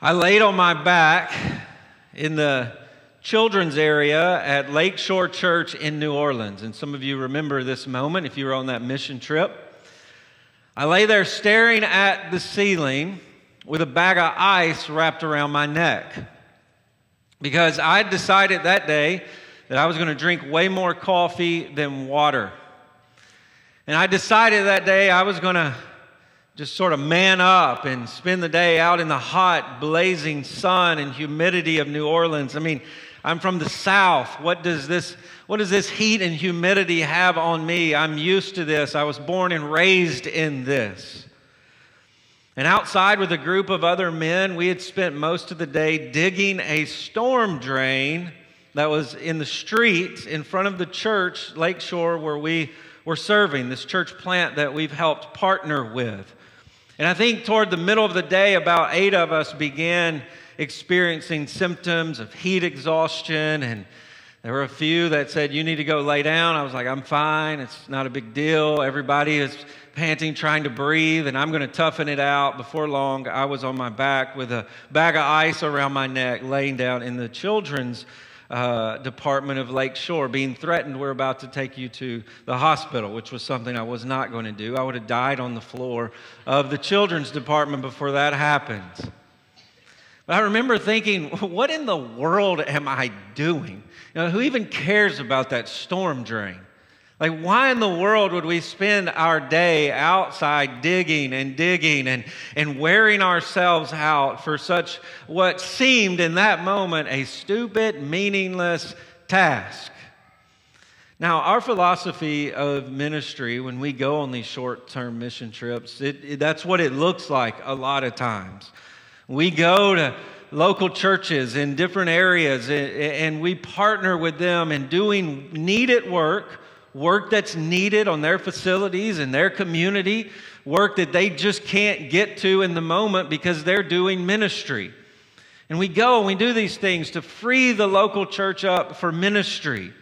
I laid on my back in the children's area at Lakeshore Church in New Orleans. And some of you remember this moment if you were on that mission trip. I lay there staring at the ceiling with a bag of ice wrapped around my neck because I decided that day that I was going to drink way more coffee than water. And I decided that day I was going to just sort of man up and spend the day out in the hot, blazing sun and humidity of New Orleans. I mean, I'm from the South. What does this heat and humidity have on me? I'm used to this. I was born and raised in this. And outside with a group of other men, we had spent most of the day digging a storm drain that was in the street in front of the church, Lakeshore, where we were serving, this church plant that we've helped partner with. And I think toward the middle of the day, about 8 of us began experiencing symptoms of heat exhaustion, and there were a few that said, you need to go lay down. I was like, I'm fine. It's not a big deal. Everybody is panting, trying to breathe, and I'm going to toughen it out. Before long, I was on my back with a bag of ice around my neck, laying down in the children's department of Lakeshore, being threatened, we're about to take you to the hospital, which was something I was not going to do. I would have died on the floor of the children's department before that happened. But I remember thinking, what in the world am I doing? You know, who even cares about that storm drain? Like, why in the world would we spend our day outside digging and wearing ourselves out for such what seemed in that moment a stupid, meaningless task? Now, our philosophy of ministry when we go on these short-term mission trips, that's what it looks like a lot of times. We go to local churches in different areas and we partner with them in doing needed work that's needed on their facilities and their community, work that they just can't get to in the moment because they're doing ministry. And we go and we do these things to free the local church up for ministry.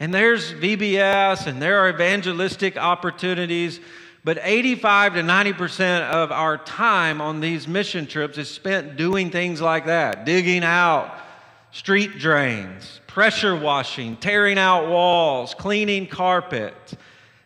And there's VBS and there are evangelistic opportunities, but 85 to 90% of our time on these mission trips is spent doing things like that, digging out street drains, pressure washing, tearing out walls, cleaning carpet.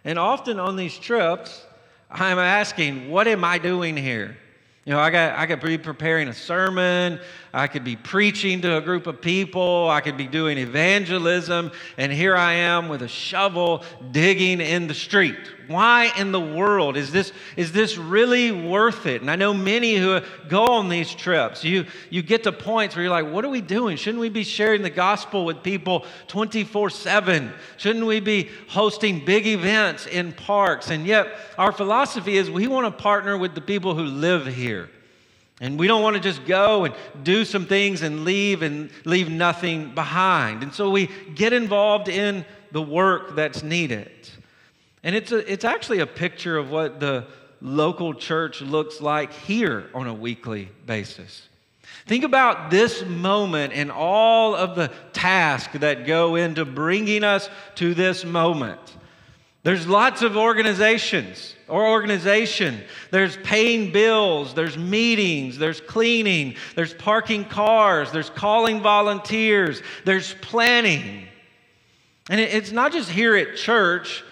And often on these trips, I'm asking, what am I doing here? You know, I could be preparing a sermon, I could be preaching to a group of people, I could be doing evangelism, and here I am with a shovel digging in the street. Why in the world is this really worth it? And I know many who go on these trips, you get to points where you're like, what are we doing? Shouldn't we be sharing the gospel with people 24/7? Shouldn't we be hosting big events in parks? And yet our philosophy is we want to partner with the people who live here. And we don't want to just go and do some things and leave nothing behind. And so we get involved in the work that's needed. And it's actually a picture of what the local church looks like here on a weekly basis. Think about this moment and all of the tasks that go into bringing us to this moment. There's lots of organization. There's paying bills, there's meetings, there's cleaning, there's parking cars, there's calling volunteers, there's planning. And it's not just here at church.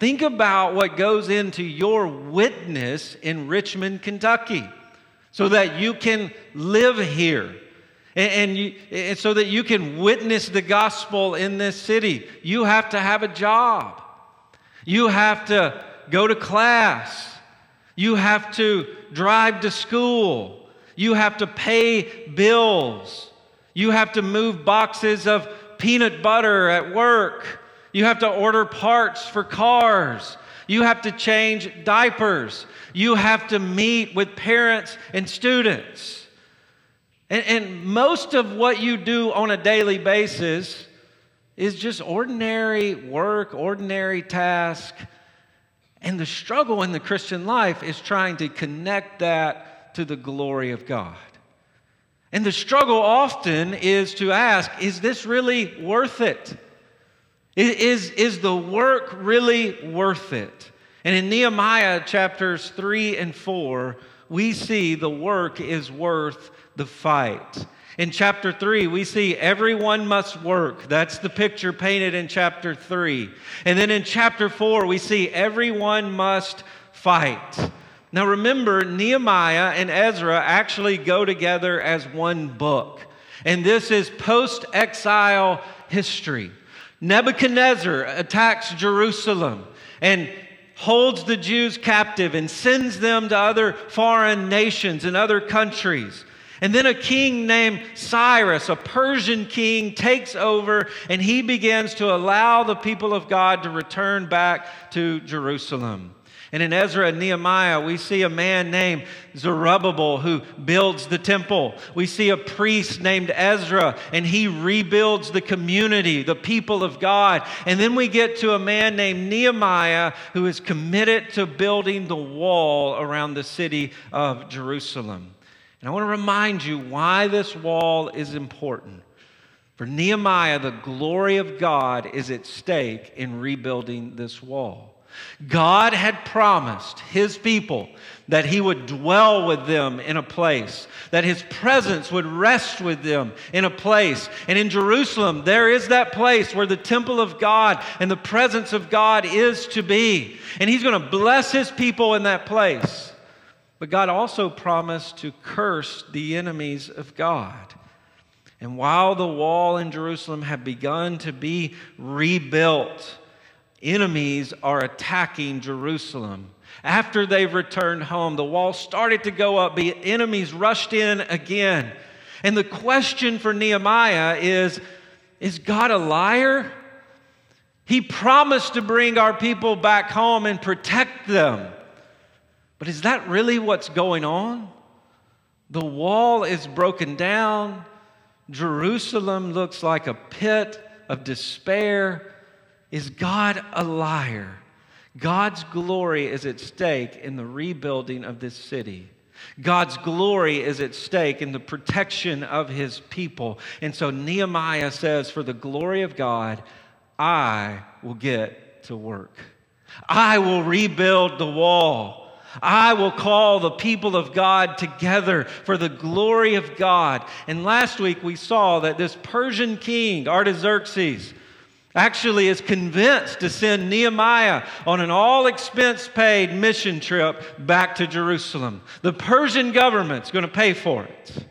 Think about what goes into your witness in Richmond, Kentucky, so that you can live here and so that you can witness the gospel in this city. You have to have a job. You have to go to class. You have to drive to school. You have to pay bills. You have to move boxes of peanut butter at work. You have to order parts for cars. You have to change diapers. You have to meet with parents and students. And most of what you do on a daily basis is just ordinary work, ordinary task. And the struggle in the Christian life is trying to connect that to the glory of God. And the struggle often is to ask, is this really worth it? Is the work really worth it? And in Nehemiah chapters 3 and 4, we see the work is worth the fight. In chapter 3, we see everyone must work. That's the picture painted in chapter 3. And then in chapter 4, we see everyone must fight. Now remember, Nehemiah and Ezra actually go together as one book. And this is post-exile history. Nebuchadnezzar attacks Jerusalem and holds the Jews captive and sends them to other foreign nations and other countries. And then a king named Cyrus, a Persian king, takes over and he begins to allow the people of God to return back to Jerusalem. And in Ezra and Nehemiah, we see a man named Zerubbabel who builds the temple. We see a priest named Ezra, and he rebuilds the community, the people of God. And then we get to a man named Nehemiah who is committed to building the wall around the city of Jerusalem. And I want to remind you why this wall is important. For Nehemiah, the glory of God is at stake in rebuilding this wall. God had promised His people that He would dwell with them in a place, that His presence would rest with them in a place. And in Jerusalem, there is that place where the temple of God and the presence of God is to be. And He's going to bless His people in that place. But God also promised to curse the enemies of God. And while the wall in Jerusalem had begun to be rebuilt, enemies are attacking Jerusalem. After they've returned home, the wall started to go up. The enemies rushed in again. And the question for Nehemiah is God a liar? He promised to bring our people back home and protect them. But is that really what's going on? The wall is broken down. Jerusalem looks like a pit of despair. Is God a liar? God's glory is at stake in the rebuilding of this city. God's glory is at stake in the protection of His people. And so Nehemiah says, for the glory of God, I will get to work. I will rebuild the wall. I will call the people of God together for the glory of God. And last week we saw that this Persian king, Artaxerxes, actually is convinced to send Nehemiah on an all-expense-paid mission trip back to Jerusalem. The Persian government's going to pay for it.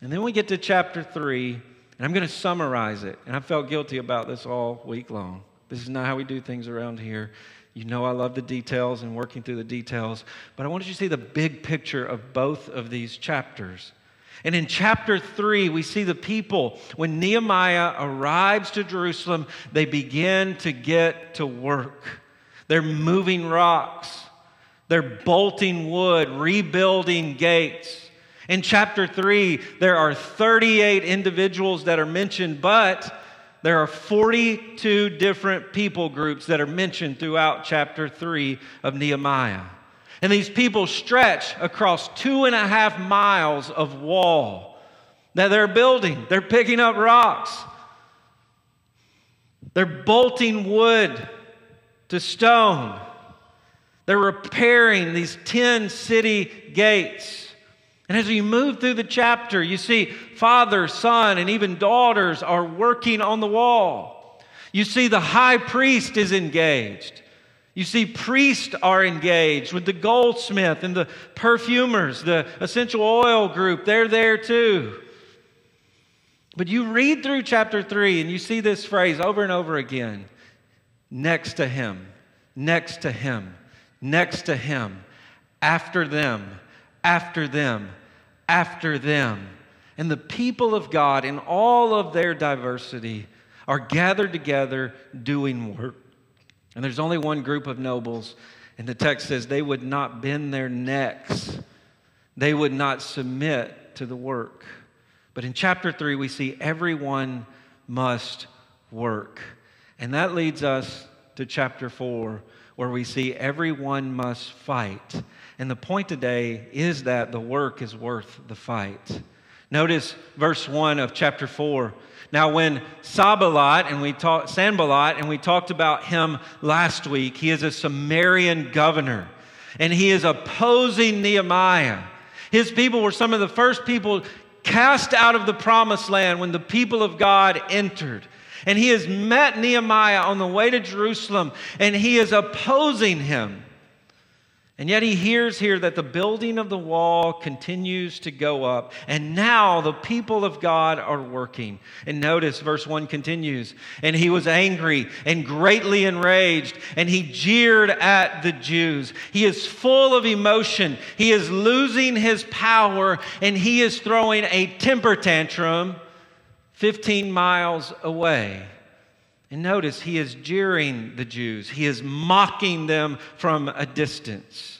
And then we get to chapter 3, and I'm going to summarize it. And I felt guilty about this all week long. This is not how we do things around here. You know I love the details and working through the details, but I want you to see the big picture of both of these chapters. And in chapter 3, we see the people, when Nehemiah arrives to Jerusalem, they begin to get to work. They're moving rocks. They're bolting wood, rebuilding gates. In chapter 3, there are 38 individuals that are mentioned, but there are 42 different people groups that are mentioned throughout chapter 3 of Nehemiah. And these people stretch across 2.5 miles of wall that they're building. They're picking up rocks. They're bolting wood to stone. They're repairing these 10 city gates. And as we move through the chapter, you see father, son, and even daughters are working on the wall. You see the high priest is engaged. You see, priests are engaged with the goldsmith and the perfumers, the essential oil group. They're there too. But you read through chapter 3 and you see this phrase over and over again. Next to him, next to him, next to him, after them, after them, after them. And the people of God in all of their diversity are gathered together doing work. And there's only one group of nobles, and the text says they would not bend their necks. They would not submit to the work. But in chapter 3, we see everyone must work. And that leads us to chapter 4, where we see everyone must fight. And the point today is that the work is worth the fight. Notice verse 1 of chapter 4. Now when Sanballat, and we talked about him last week, he is a Samaritan governor. and he is opposing Nehemiah. His people were some of the first people cast out of the promised land when the people of God entered. And he has met Nehemiah on the way to Jerusalem, and he is opposing him. And yet he hears here that the building of the wall continues to go up, and now the people of God are working. And notice verse 1 continues, and he was angry and greatly enraged, and he jeered at the Jews. He is full of emotion. He is losing his power, and he is throwing a temper tantrum 15 miles away. And notice, he is jeering the Jews. He is mocking them from a distance.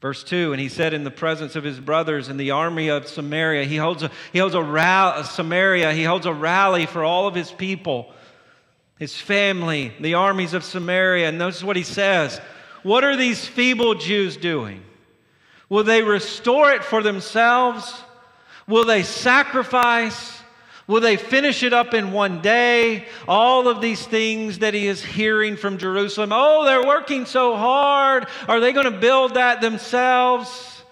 Verse 2, and he said in the presence of his brothers in the army of Samaria, he holds a rally for all of his people, his family, the armies of Samaria. And notice what he says. What are these feeble Jews doing? Will they restore it for themselves? Will they sacrifice? Will they finish it up in one day? All of these things that he is hearing from Jerusalem. Oh, they're working so hard. Are they going to build that themselves?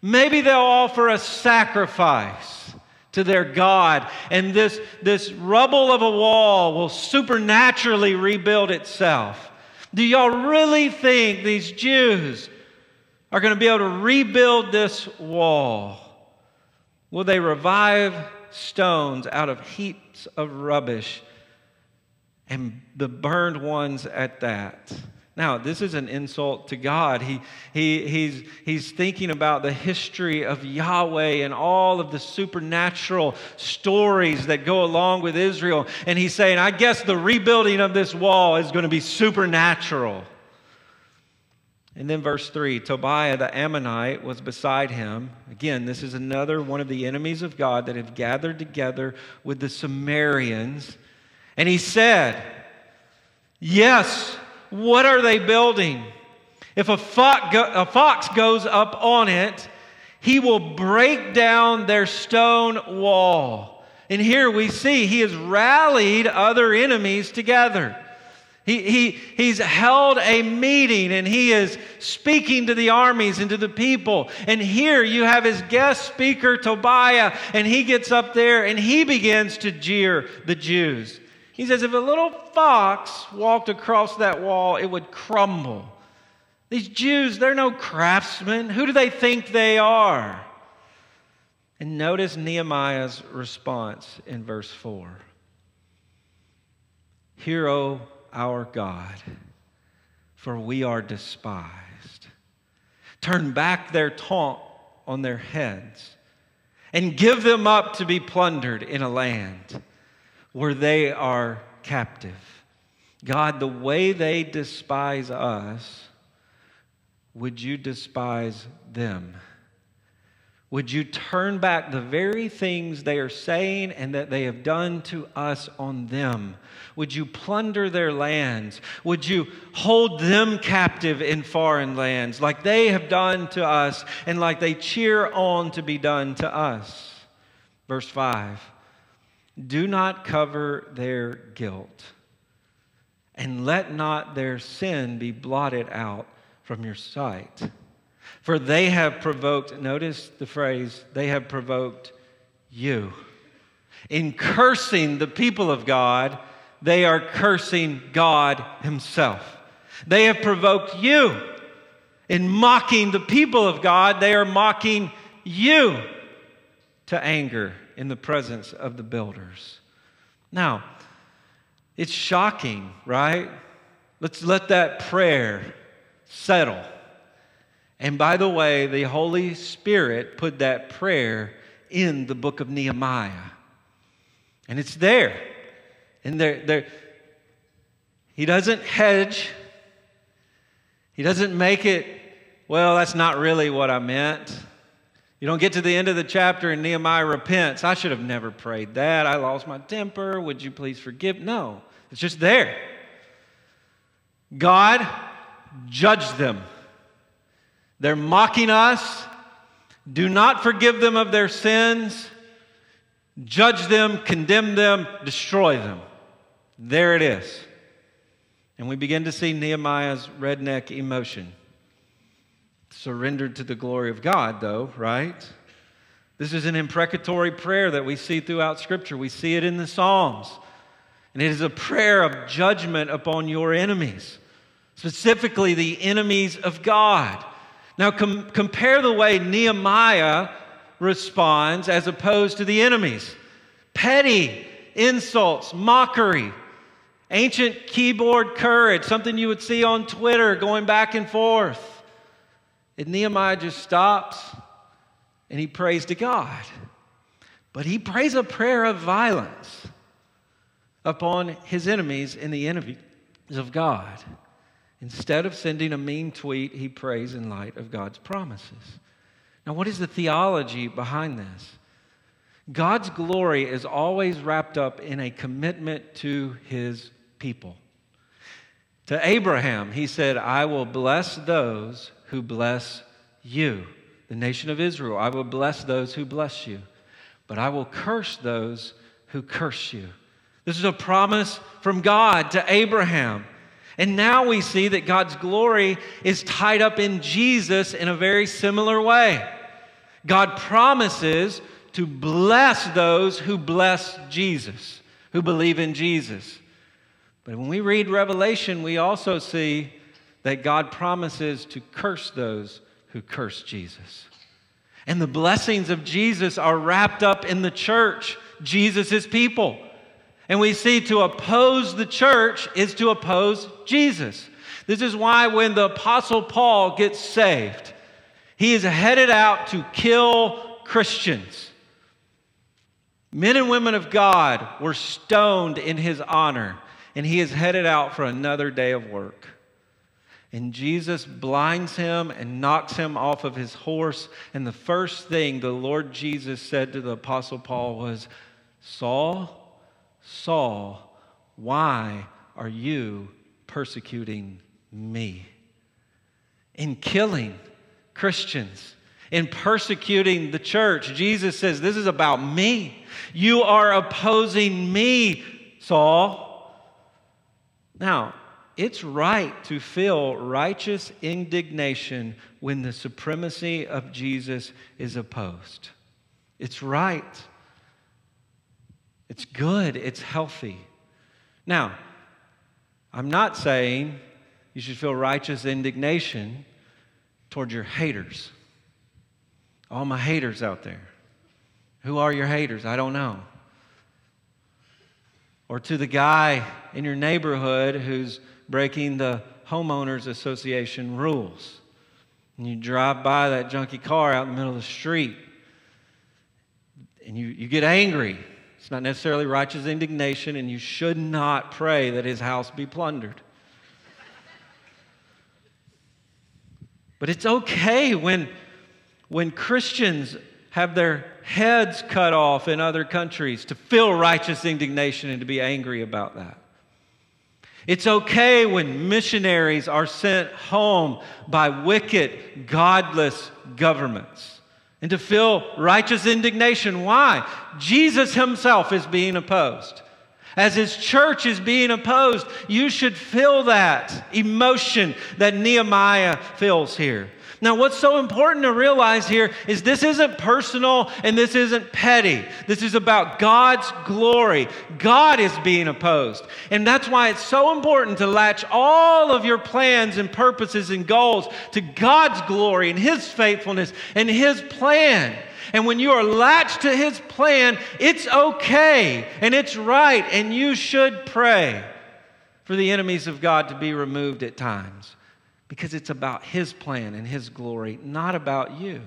Maybe they'll offer a sacrifice to their God, and this rubble of a wall will supernaturally rebuild itself. Do y'all really think these Jews are going to be able to rebuild this wall? Will they revive stones out of heaps of rubbish, and the burned ones at that? Now, this is an insult to God. He's thinking about the history of Yahweh and all of the supernatural stories that go along with Israel, and he's saying, I guess the rebuilding of this wall is going to be supernatural. And then verse 3, Tobiah the Ammonite was beside him. Again, this is another one of the enemies of God that have gathered together with the Samaritans. And he said, yes, what are they building? If a fox goes up on it, he will break down their stone wall. And here we see he has rallied other enemies together. He's held a meeting, and he is speaking to the armies and to the people. And here you have his guest speaker, Tobiah, and he gets up there and he begins to jeer the Jews. He says, if a little fox walked across that wall, it would crumble. These Jews, they're no craftsmen. Who do they think they are? And notice Nehemiah's response in verse 4. Hear, O our God, for we are despised. Turn back their taunt on their heads and give them up to be plundered in a land where they are captive. God, the way they despise us, would you despise them? Would you turn back the very things they are saying and that they have done to us on them? Would you plunder their lands? Would you hold them captive in foreign lands like they have done to us and like they cheer on to be done to us? Verse 5, do not cover their guilt, and let not their sin be blotted out from your sight. For they have provoked, notice the phrase, they have provoked you. In cursing the people of God, they are cursing God himself. They have provoked you. In mocking the people of God, they are mocking you to anger in the presence of the builders. Now, it's shocking, right? Let's let that prayer settle. And by the way, the Holy Spirit put that prayer in the book of Nehemiah. And it's there. And he doesn't hedge. He doesn't make it, well, that's not really what I meant. You don't get to the end of the chapter and Nehemiah repents. I should have never prayed that. I lost my temper. Would you please forgive? No, it's just there. God judged them. They're mocking us. Do not forgive them of their sins. Judge them, condemn them, destroy them. There it is. And we begin to see Nehemiah's redneck emotion. surrendered to the glory of God, though, right? This is an imprecatory prayer that we see throughout Scripture. We see it in the Psalms. And it is a prayer of judgment upon your enemies, specifically the enemies of God. Now, compare the way Nehemiah responds as opposed to the enemies. Petty insults, mockery, ancient keyboard courage, something you would see on Twitter going back and forth. And Nehemiah just stops and he prays to God. But he prays a prayer of violence upon his enemies and the enemies of God. Instead of sending a mean tweet, he prays in light of God's promises. Now, what is the theology behind this? God's glory is always wrapped up in a commitment to his people. To Abraham, he said, I will bless those who bless you, the nation of Israel. I will bless those who bless you, but I will curse those who curse you. This is a promise from God to Abraham. And now we see that God's glory is tied up in Jesus in a very similar way. God promises to bless those who bless Jesus, who believe in Jesus. But when we read Revelation, we also see that God promises to curse those who curse Jesus. And the blessings of Jesus are wrapped up in the church, Jesus' people. And we see to oppose the church is to oppose Jesus. This is why when the Apostle Paul gets saved, he is headed out to kill Christians. Men and women of God were stoned in his honor, and he is headed out for another day of work. And Jesus blinds him and knocks him off of his horse. And the first thing the Lord Jesus said to the Apostle Paul was, Saul, Saul, why are you persecuting me? In killing Christians, in persecuting the church, Jesus says, this is about me. You are opposing me, Saul. Now, it's right to feel righteous indignation when the supremacy of Jesus is opposed. It's right. It's good. It's healthy. Now, I'm not saying you should feel righteous indignation toward your haters. All my haters out there. Who are your haters? I don't know. Or to the guy in your neighborhood who's breaking the homeowners association rules. And you drive by that junky car out in the middle of the street. And you get angry. It's not necessarily righteous indignation, and you should not pray that his house be plundered. But it's okay when Christians have their heads cut off in other countries to feel righteous indignation and to be angry about that. It's okay when missionaries are sent home by wicked, godless governments and to feel righteous indignation. Why? Jesus himself is being opposed. As his church is being opposed, you should feel that emotion that Nehemiah feels here. Now, what's so important to realize here is this isn't personal and this isn't petty. This is about God's glory. God is being opposed. And that's why it's so important to latch all of your plans and purposes and goals to God's glory and his faithfulness and his plan. And when you are latched to his plan, it's okay and it's right, and you should pray for the enemies of God to be removed at times. Because it's about his plan and his glory, not about you.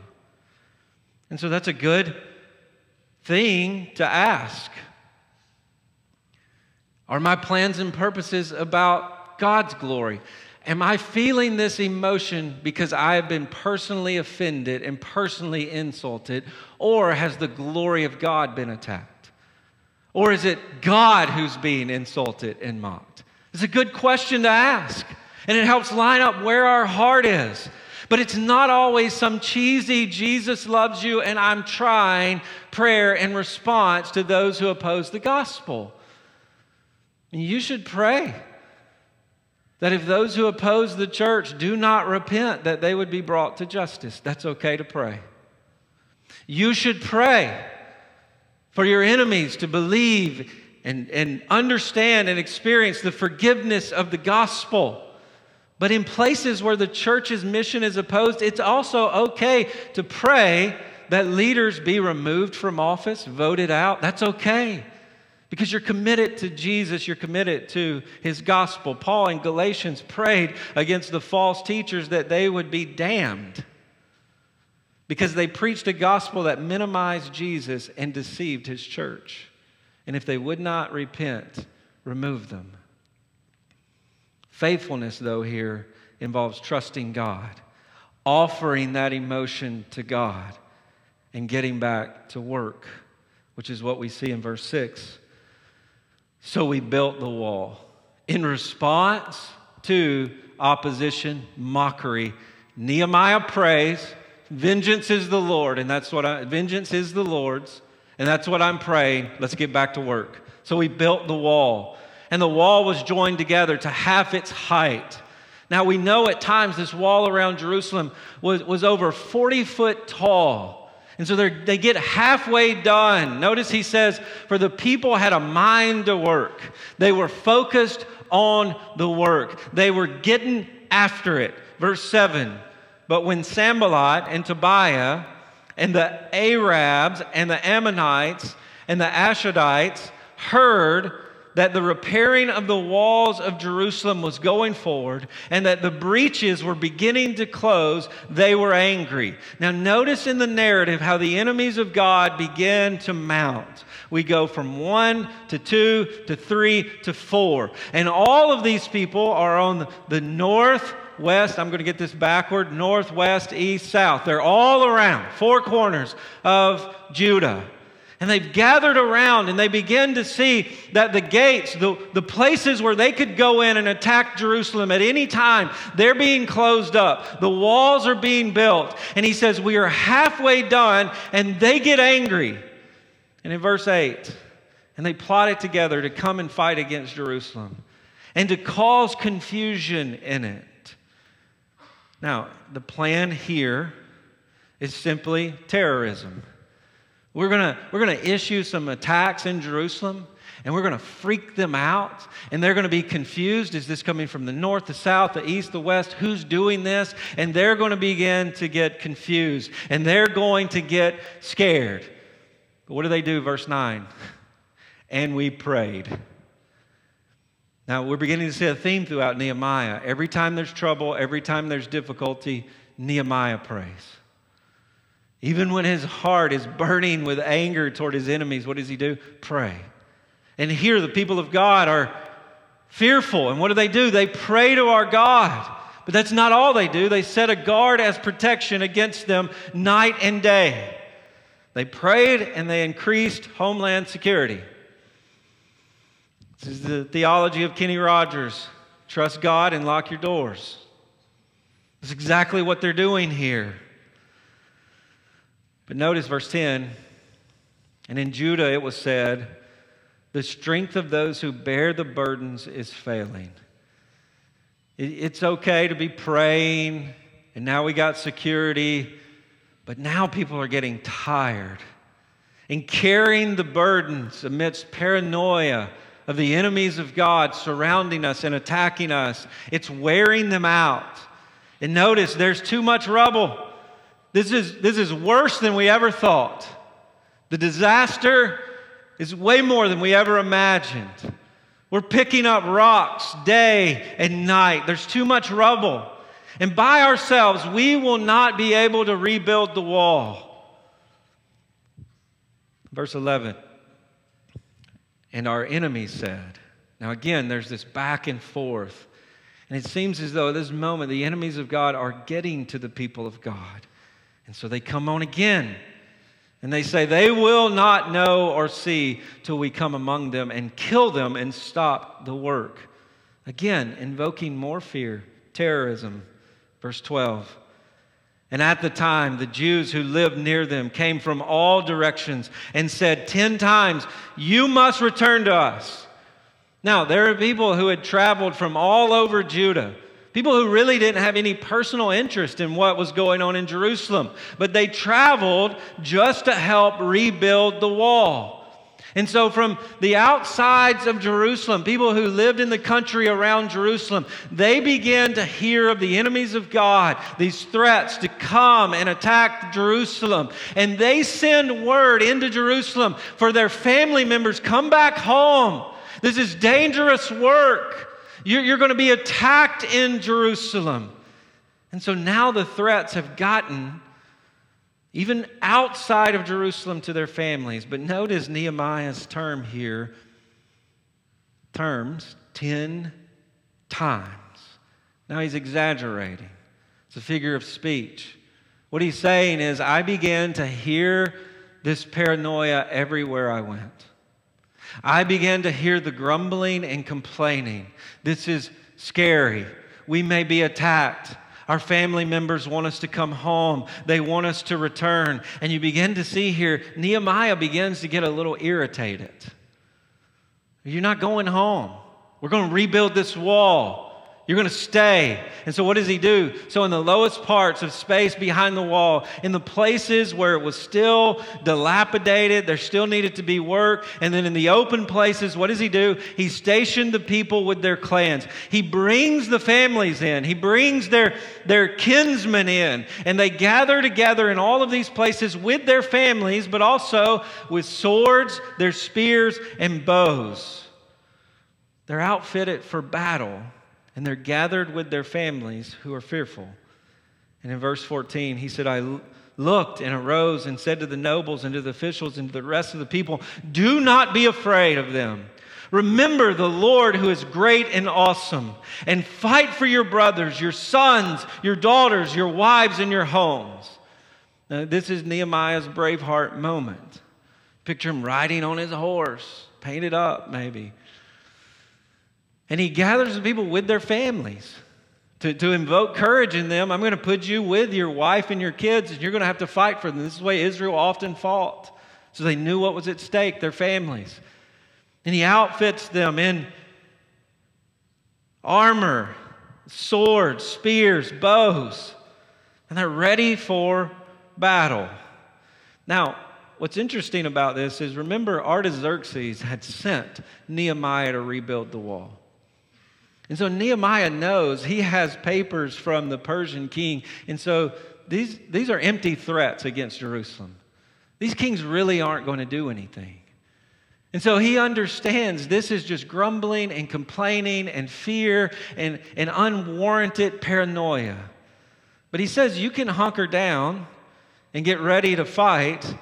And so that's a good thing to ask. Are my plans and purposes about God's glory? Am I feeling this emotion because I have been personally offended and personally insulted? Or has the glory of God been attacked? Or is it God who's being insulted and mocked? It's a good question to ask. And it helps line up where our heart is. But it's not always some cheesy, Jesus loves you and I'm trying prayer in response to those who oppose the gospel. And you should pray that if those who oppose the church do not repent, that they would be brought to justice. That's okay to pray. You should pray for your enemies to believe and understand and experience the forgiveness of the gospel. But in places where the church's mission is opposed, it's also okay to pray that leaders be removed from office, voted out. That's okay. Because you're committed to Jesus, you're committed to his gospel. Paul in Galatians prayed against the false teachers that they would be damned because they preached a gospel that minimized Jesus and deceived his church. And if they would not repent, remove them. Faithfulness, though, here involves trusting God, offering that emotion to God, and getting back to work, which is what we see in verse 6. So we built the wall in response to opposition, mockery. Nehemiah prays, vengeance is the Lord, and that's what vengeance is the Lord's, and that's what I'm praying. Let's get back to work. So we built the wall, and the wall was joined together to half its height. Now we know at times this wall around Jerusalem was over 40 foot tall. And so they get halfway done. Notice he says, for the people had a mind to work. They were focused on the work. They were getting after it. Verse 7, but when Sanballat and Tobiah and the Arabs and the Ammonites and the Ashdodites heard that the repairing of the walls of Jerusalem was going forward and that the breaches were beginning to close, they were angry. Now notice in the narrative how the enemies of God begin to mount. We go from 1 to 2 to 3 to 4. And all of these people are on the north, west, I'm going to get this backward, north, west, east, south. They're all around, four corners of Judah. And they've gathered around and they begin to see that the gates, the places where they could go in and attack Jerusalem at any time, they're being closed up. The walls are being built. And he says, we are halfway done, and they get angry. And in verse 8, and they plotted together to come and fight against Jerusalem and to cause confusion in it. Now, the plan here is simply terrorism. We're going to issue some attacks in Jerusalem, and we're going to freak them out, and they're going to be confused. Is this coming from the north, the south, the east, the west? Who's doing this? And they're going to begin to get confused, and they're going to get scared. But what do they do? Verse 9, and we prayed. Now, we're beginning to see a theme throughout Nehemiah. Every time there's trouble, every time there's difficulty, Nehemiah prays. Even when his heart is burning with anger toward his enemies, what does he do? Pray. And here the people of God are fearful. And what do? They pray to our God. But that's not all they do. They set a guard as protection against them night and day. They prayed and they increased homeland security. This is the theology of Kenny Rogers. Trust God and lock your doors. That's exactly what they're doing here. But notice verse 10, and in Judah it was said, the strength of those who bear the burdens is failing. It's okay to be praying, and now we got security, but now people are getting tired and carrying the burdens amidst paranoia of the enemies of God surrounding us and attacking us. It's wearing them out. And notice, there's too much rubble. This is worse than we ever thought. The disaster is way more than we ever imagined. We're picking up rocks day and night. There's too much rubble. And by ourselves, we will not be able to rebuild the wall. Verse 11, and our enemy said. Now again, there's this back and forth. And it seems as though at this moment, the enemies of God are getting to the people of God. And so they come on again, and they say, they will not know or see till we come among them and kill them and stop the work. Again, invoking more fear, terrorism. Verse 12, and at the time, the Jews who lived near them came from all directions and said 10 times, you must return to us. Now, there are people who had traveled from all over Judah, people who really didn't have any personal interest in what was going on in Jerusalem, but they traveled just to help rebuild the wall. And so from the outsides of Jerusalem, people who lived in the country around Jerusalem, they began to hear of the enemies of God, these threats to come and attack Jerusalem. And they send word into Jerusalem for their family members, come back home. This is dangerous work. You're going to be attacked in Jerusalem. And so now the threats have gotten even outside of Jerusalem to their families. But notice Nehemiah's term here. 10 times. Now he's exaggerating. It's a figure of speech. What he's saying is, I began to hear this paranoia everywhere I went. I began to hear the grumbling and complaining. This is scary. We may be attacked. Our family members want us to come home. They want us to return. And you begin to see here, Nehemiah begins to get a little irritated. You're not going home. We're going to rebuild this wall. You're going to stay. And so what does he do? So in the lowest parts of space behind the wall, in the places where it was still dilapidated, there still needed to be work, and then in the open places, what does he do? He stationed the people with their clans. He brings the families in. He brings their kinsmen in. And they gather together in all of these places with their families, but also with swords, their spears, and bows. They're outfitted for battle. And they're gathered with their families who are fearful. And in verse 14, he said, I looked and arose and said to the nobles and to the officials and to the rest of the people, do not be afraid of them. Remember the Lord who is great and awesome, and fight for your brothers, your sons, your daughters, your wives, and your homes. Now, this is Nehemiah's Braveheart moment. Picture him riding on his horse, painted up maybe. And he gathers the people with their families to invoke courage in them. I'm going to put you with your wife and your kids, and you're going to have to fight for them. This is the way Israel often fought. So they knew what was at stake, their families. And he outfits them in armor, swords, spears, bows. And they're ready for battle. Now, what's interesting about this is, remember, Artaxerxes had sent Nehemiah to rebuild the wall. And so Nehemiah knows he has papers from the Persian king. And so these are empty threats against Jerusalem. These kings really aren't going to do anything. And so he understands this is just grumbling and complaining and fear and unwarranted paranoia. But he says you can hunker down and get ready to fight.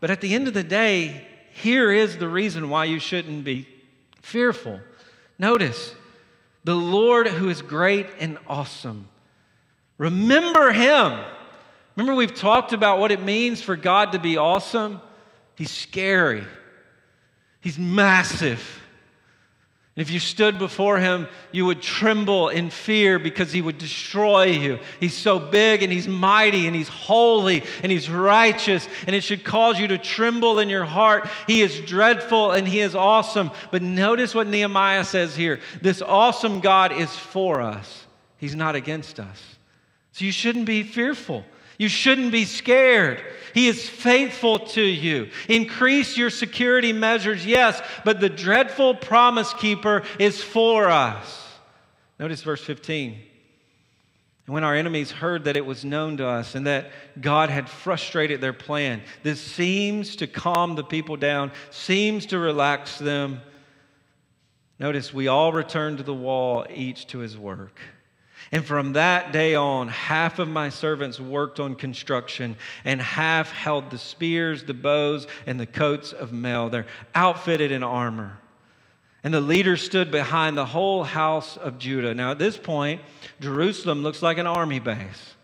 But at the end of the day, here is the reason why you shouldn't be fearful. Notice, the Lord who is great and awesome. Remember Him. Remember, we've talked about what it means for God to be awesome. He's scary. He's massive. And if you stood before Him, you would tremble in fear because He would destroy you. He's so big and He's mighty and He's holy and He's righteous, and it should cause you to tremble in your heart. He is dreadful and He is awesome. But notice what Nehemiah says here. This awesome God is for us. He's not against us. So you shouldn't be fearful. You shouldn't be scared. He is faithful to you. Increase your security measures, yes, but the dreadful promise keeper is for us. Notice verse 15. And when our enemies heard that it was known to us and that God had frustrated their plan, this seems to calm the people down, seems to relax them. Notice, we all returned to the wall, each to his work. And from that day on, half of my servants worked on construction, and half held the spears, the bows, and the coats of mail. They're outfitted in armor. And the leaders stood behind the whole house of Judah. Now, at this point, Jerusalem looks like an army base.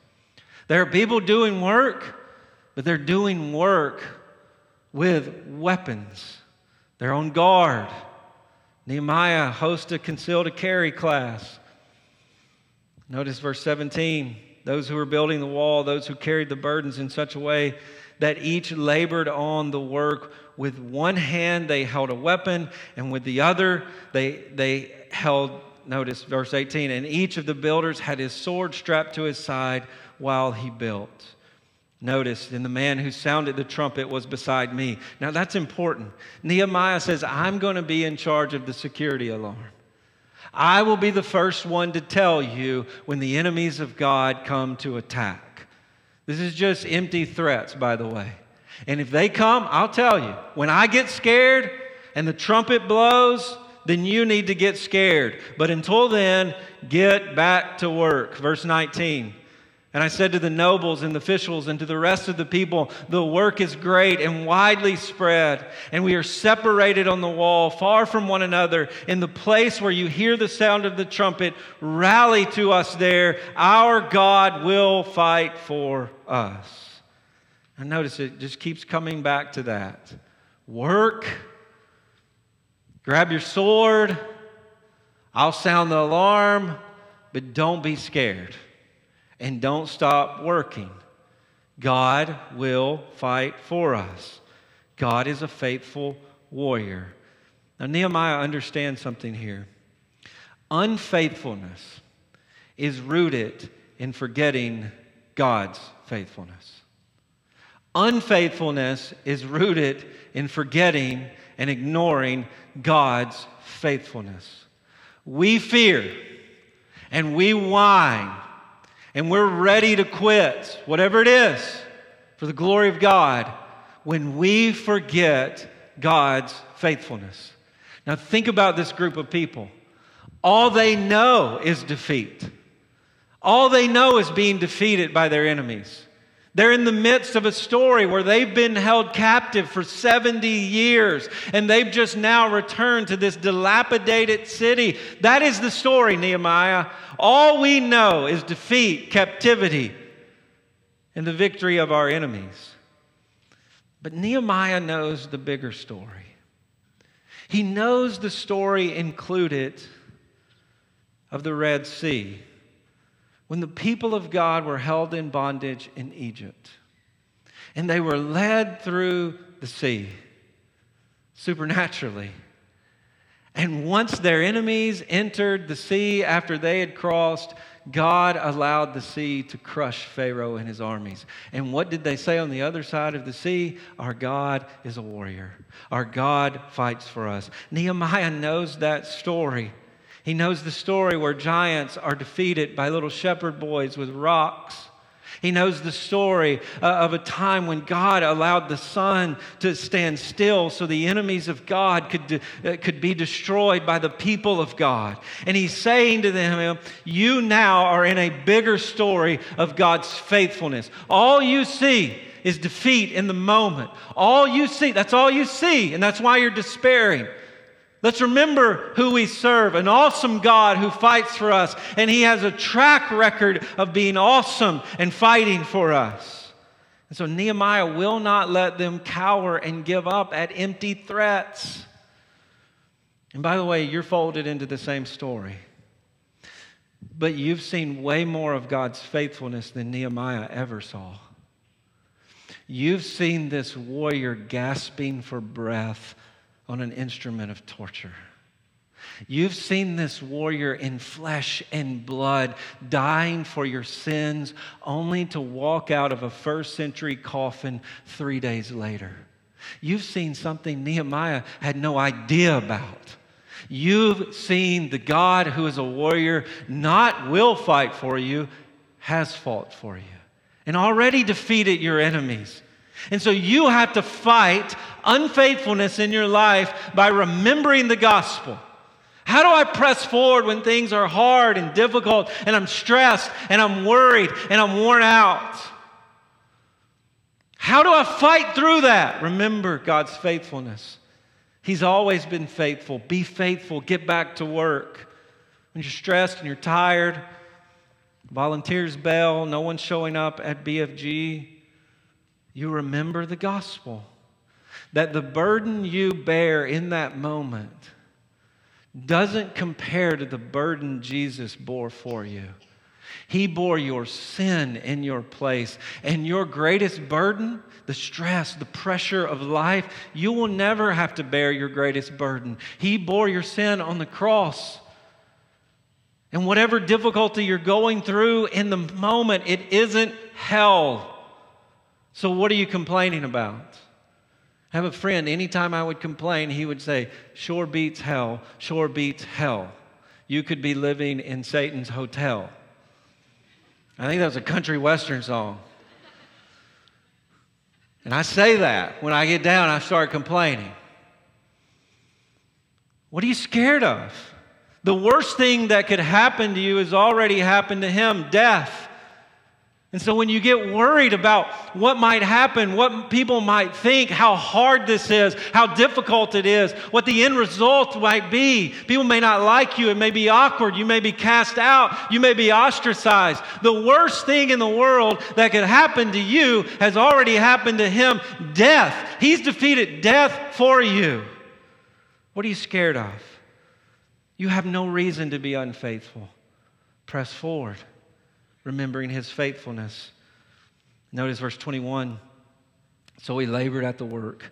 There are people doing work, but they're doing work with weapons. They're on guard. Nehemiah hosts a concealed-to-carry class. Notice verse 17, those who were building the wall, those who carried the burdens in such a way that each labored on the work. With one hand they held a weapon, and with the other they held, notice verse 18, and each of the builders had his sword strapped to his side while he built. Notice, and the man who sounded the trumpet was beside me. Now that's important. Nehemiah says, I'm going to be in charge of the security alarm. I will be the first one to tell you when the enemies of God come to attack. This is just empty threats, by the way. And if they come, I'll tell you. When I get scared and the trumpet blows, then you need to get scared. But until then, get back to work. Verse 19. And I said to the nobles and the officials and to the rest of the people, the work is great and widely spread, and we are separated on the wall, far from one another. In the place where you hear the sound of the trumpet, rally to us there. Our God will fight for us. And notice it just keeps coming back to that. Work, grab your sword, I'll sound the alarm, but don't be scared. And don't stop working. God will fight for us. God is a faithful warrior. Now, Nehemiah understands something here. Unfaithfulness is rooted in forgetting God's faithfulness. Unfaithfulness is rooted in forgetting and ignoring God's faithfulness. We fear and we whine. And we're ready to quit, whatever it is, for the glory of God, when we forget God's faithfulness. Now think about this group of people. All they know is defeat. All they know is being defeated by their enemies. They're in the midst of a story where they've been held captive for 70 years, and they've just now returned to this dilapidated city. That is the story, Nehemiah. All we know is defeat, captivity, and the victory of our enemies. But Nehemiah knows the bigger story. He knows the story included of the Red Sea, when the people of God were held in bondage in Egypt, and they were led through the sea supernaturally. And once their enemies entered the sea after they had crossed, God allowed the sea to crush Pharaoh and his armies. And what did they say on the other side of the sea? Our God is a warrior. Our God fights for us. Nehemiah knows that story. He knows the story where giants are defeated by little shepherd boys with rocks. He knows the story of a time when God allowed the sun to stand still so the enemies of God could be destroyed by the people of God. And he's saying to them, you now are in a bigger story of God's faithfulness. All you see is defeat in the moment. All you see, that's all you see, and that's why you're despairing. Let's remember who we serve, an awesome God who fights for us, and He has a track record of being awesome and fighting for us. And so Nehemiah will not let them cower and give up at empty threats. And by the way, you're folded into the same story. But you've seen way more of God's faithfulness than Nehemiah ever saw. You've seen this warrior gasping for breath on an instrument of torture. You've seen this warrior in flesh and blood dying for your sins only to walk out of a first century coffin 3 days later. You've seen something Nehemiah had no idea about. You've seen the God who is a warrior, not will fight for you, has fought for you, and already defeated your enemies. And so you have to fight unfaithfulness in your life by remembering the gospel. How do I press forward when things are hard and difficult and I'm stressed and I'm worried and I'm worn out? How do I fight through that? Remember God's faithfulness. He's always been faithful. Be faithful. Get back to work. When you're stressed and you're tired, volunteers bail, no one's showing up at BFG. You remember the gospel, that the burden you bear in that moment doesn't compare to the burden Jesus bore for you. He bore your sin in your place. And your greatest burden, the stress, the pressure of life, you will never have to bear your greatest burden. He bore your sin on the cross. And whatever difficulty you're going through in the moment, it isn't hell. So what are you complaining about? I have a friend, anytime I would complain, he would say, sure beats hell, sure beats hell. You could be living in Satan's hotel. I think that was a country western song. And I say that. When I get down, I start complaining. What are you scared of? The worst thing that could happen to you has already happened to him, death. And so when you get worried about what might happen, what people might think, how hard this is, how difficult it is, what the end result might be, people may not like you, it may be awkward, you may be cast out, you may be ostracized. The worst thing in the world that could happen to you has already happened to him, death. He's defeated death for you. What are you scared of? You have no reason to be unfaithful. Press forward, remembering his faithfulness. Notice verse 21. So he labored at the work,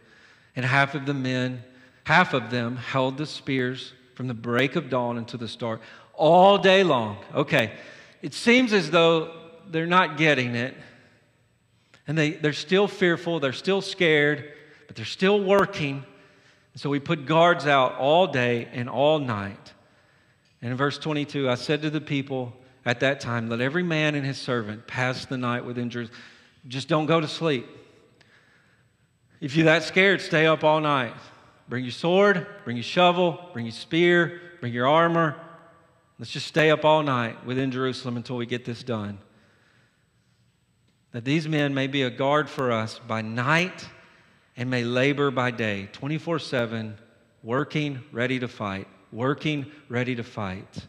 and half of them held the spears from the break of dawn until the start, all day long. Okay, it seems as though they're not getting it, and they're still fearful, they're still scared, but they're still working. And so we put guards out all day and all night. And in verse 22, I said to the people, at that time, let every man and his servant pass the night within Jerusalem. Just don't go to sleep. If you're that scared, stay up all night. Bring your sword, bring your shovel, bring your spear, bring your armor. Let's just stay up all night within Jerusalem until we get this done. That these men may be a guard for us by night and may labor by day, 24/7, working, ready to fight, working, ready to fight.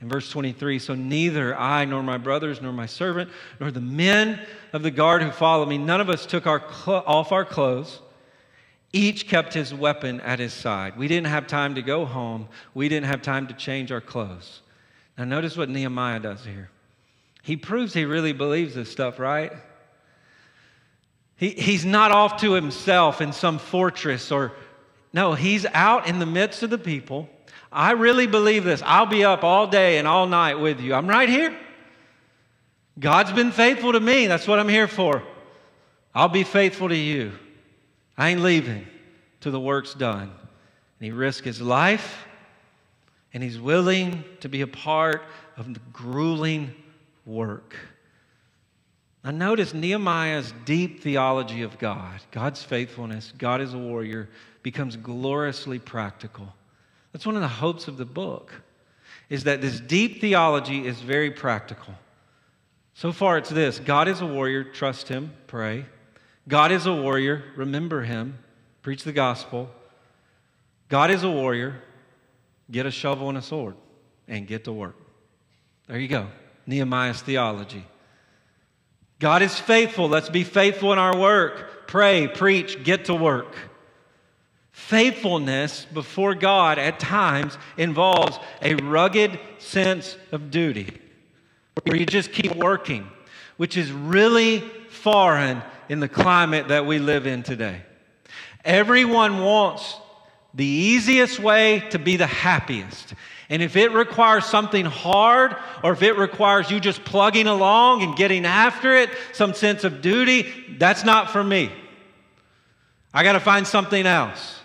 In verse 23, so neither I nor my brothers nor my servant nor the men of the guard who followed me, none of us took off our clothes. Each kept his weapon at his side. We didn't have time to go home. We didn't have time to change our clothes. Now notice what Nehemiah does here. He proves he really believes this stuff, right? He's not off to himself in some fortress or... No, he's out in the midst of the people. I really believe this. I'll be up all day and all night with you. I'm right here. God's been faithful to me. That's what I'm here for. I'll be faithful to you. I ain't leaving till the work's done. And he risked his life, and he's willing to be a part of the grueling work. Now notice Nehemiah's deep theology of God, God's faithfulness, God is a warrior, becomes gloriously practical. That's one of the hopes of the book, is that this deep theology is very practical. So far it's this: God is a warrior, trust him, pray. God is a warrior, remember him, preach the gospel. God is a warrior, get a shovel and a sword, and get to work. There you go, Nehemiah's theology. God is faithful. Let's be faithful in our work. Pray, preach, get to work. Faithfulness before God at times involves a rugged sense of duty, where you just keep working, which is really foreign in the climate that we live in today. Everyone wants the easiest way to be the happiest. And if it requires something hard, or if it requires you just plugging along and getting after it, some sense of duty, that's not for me. I got to find something else.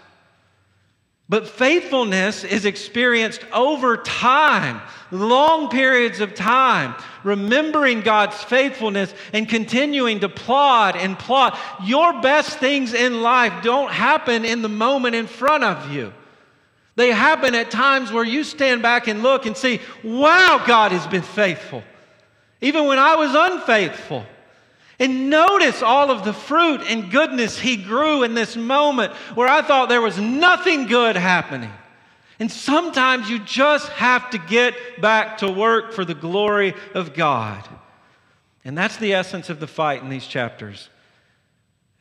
But faithfulness is experienced over time, long periods of time, remembering God's faithfulness and continuing to plod and plot. Your best things in life don't happen in the moment in front of you. They happen at times where you stand back and look and see, wow, God has been faithful, even when I was unfaithful. And notice all of the fruit and goodness he grew in this moment where I thought there was nothing good happening. And sometimes you just have to get back to work for the glory of God. And that's the essence of the fight in these chapters.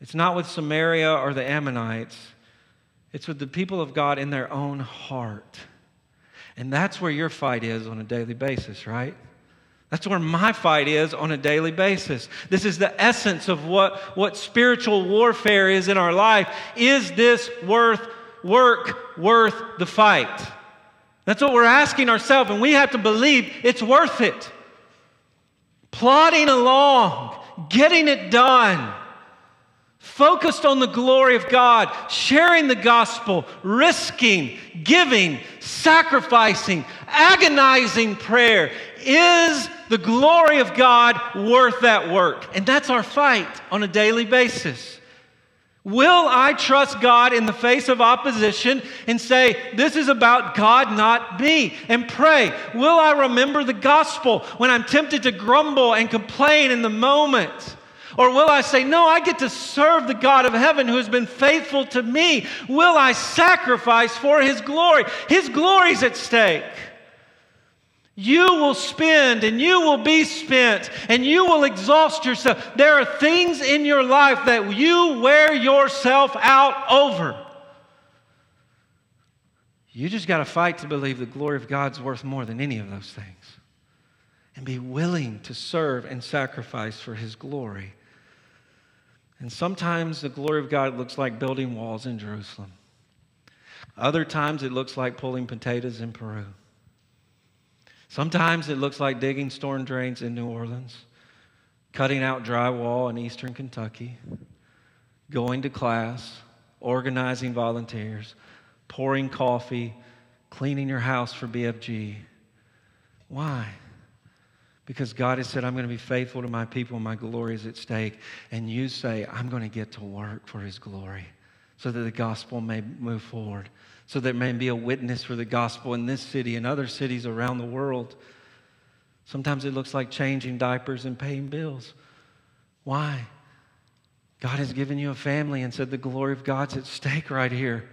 It's not with Samaria or the Ammonites. It's with the people of God in their own heart. And that's where your fight is on a daily basis, right? That's where my fight is on a daily basis. This is the essence of what spiritual warfare is in our life. Is this worth the fight? That's what we're asking ourselves, and we have to believe it's worth it. Plodding along, getting it done, focused on the glory of God, sharing the gospel, risking, giving, sacrificing, agonizing prayer. Is the glory of God worth that work? And that's our fight on a daily basis. Will I trust God in the face of opposition and say, this is about God, not me? And pray, will I remember the gospel when I'm tempted to grumble and complain in the moment? Or will I say, no, I get to serve the God of heaven who has been faithful to me. Will I sacrifice for His glory? His glory is at stake. You will spend and you will be spent and you will exhaust yourself. There are things in your life that you wear yourself out over. You just got to fight to believe the glory of God's worth more than any of those things, and be willing to serve and sacrifice for His glory. And sometimes the glory of God looks like building walls in Jerusalem. Other times it looks like pulling potatoes in Peru. Sometimes it looks like digging storm drains in New Orleans, cutting out drywall in eastern Kentucky, going to class, organizing volunteers, pouring coffee, cleaning your house for BFG. Why? Because God has said, I'm going to be faithful to my people and my glory is at stake. And you say, I'm going to get to work for His glory, so that the gospel may move forward, so there may be a witness for the gospel in this city and other cities around the world. Sometimes it looks like changing diapers and paying bills. Why? God has given you a family and said the glory of God's at stake right here.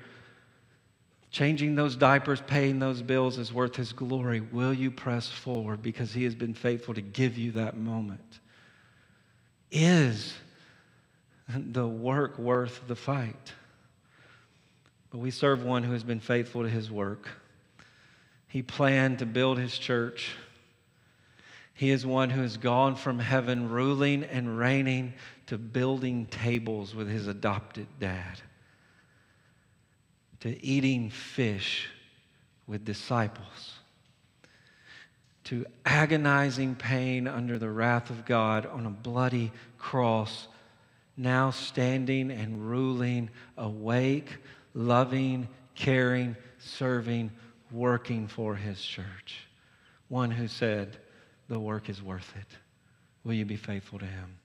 Changing those diapers, paying those bills is worth His glory. Will you press forward because He has been faithful to give you that moment? Is the work worth the fight? But we serve one who has been faithful to His work. He planned to build His church. He is one who has gone from heaven, ruling and reigning, to building tables with His adopted dad, to eating fish with disciples, to agonizing pain under the wrath of God on a bloody cross, now standing and ruling, awake, loving, caring, serving, working for His church. One who said, the work is worth it. Will you be faithful to Him?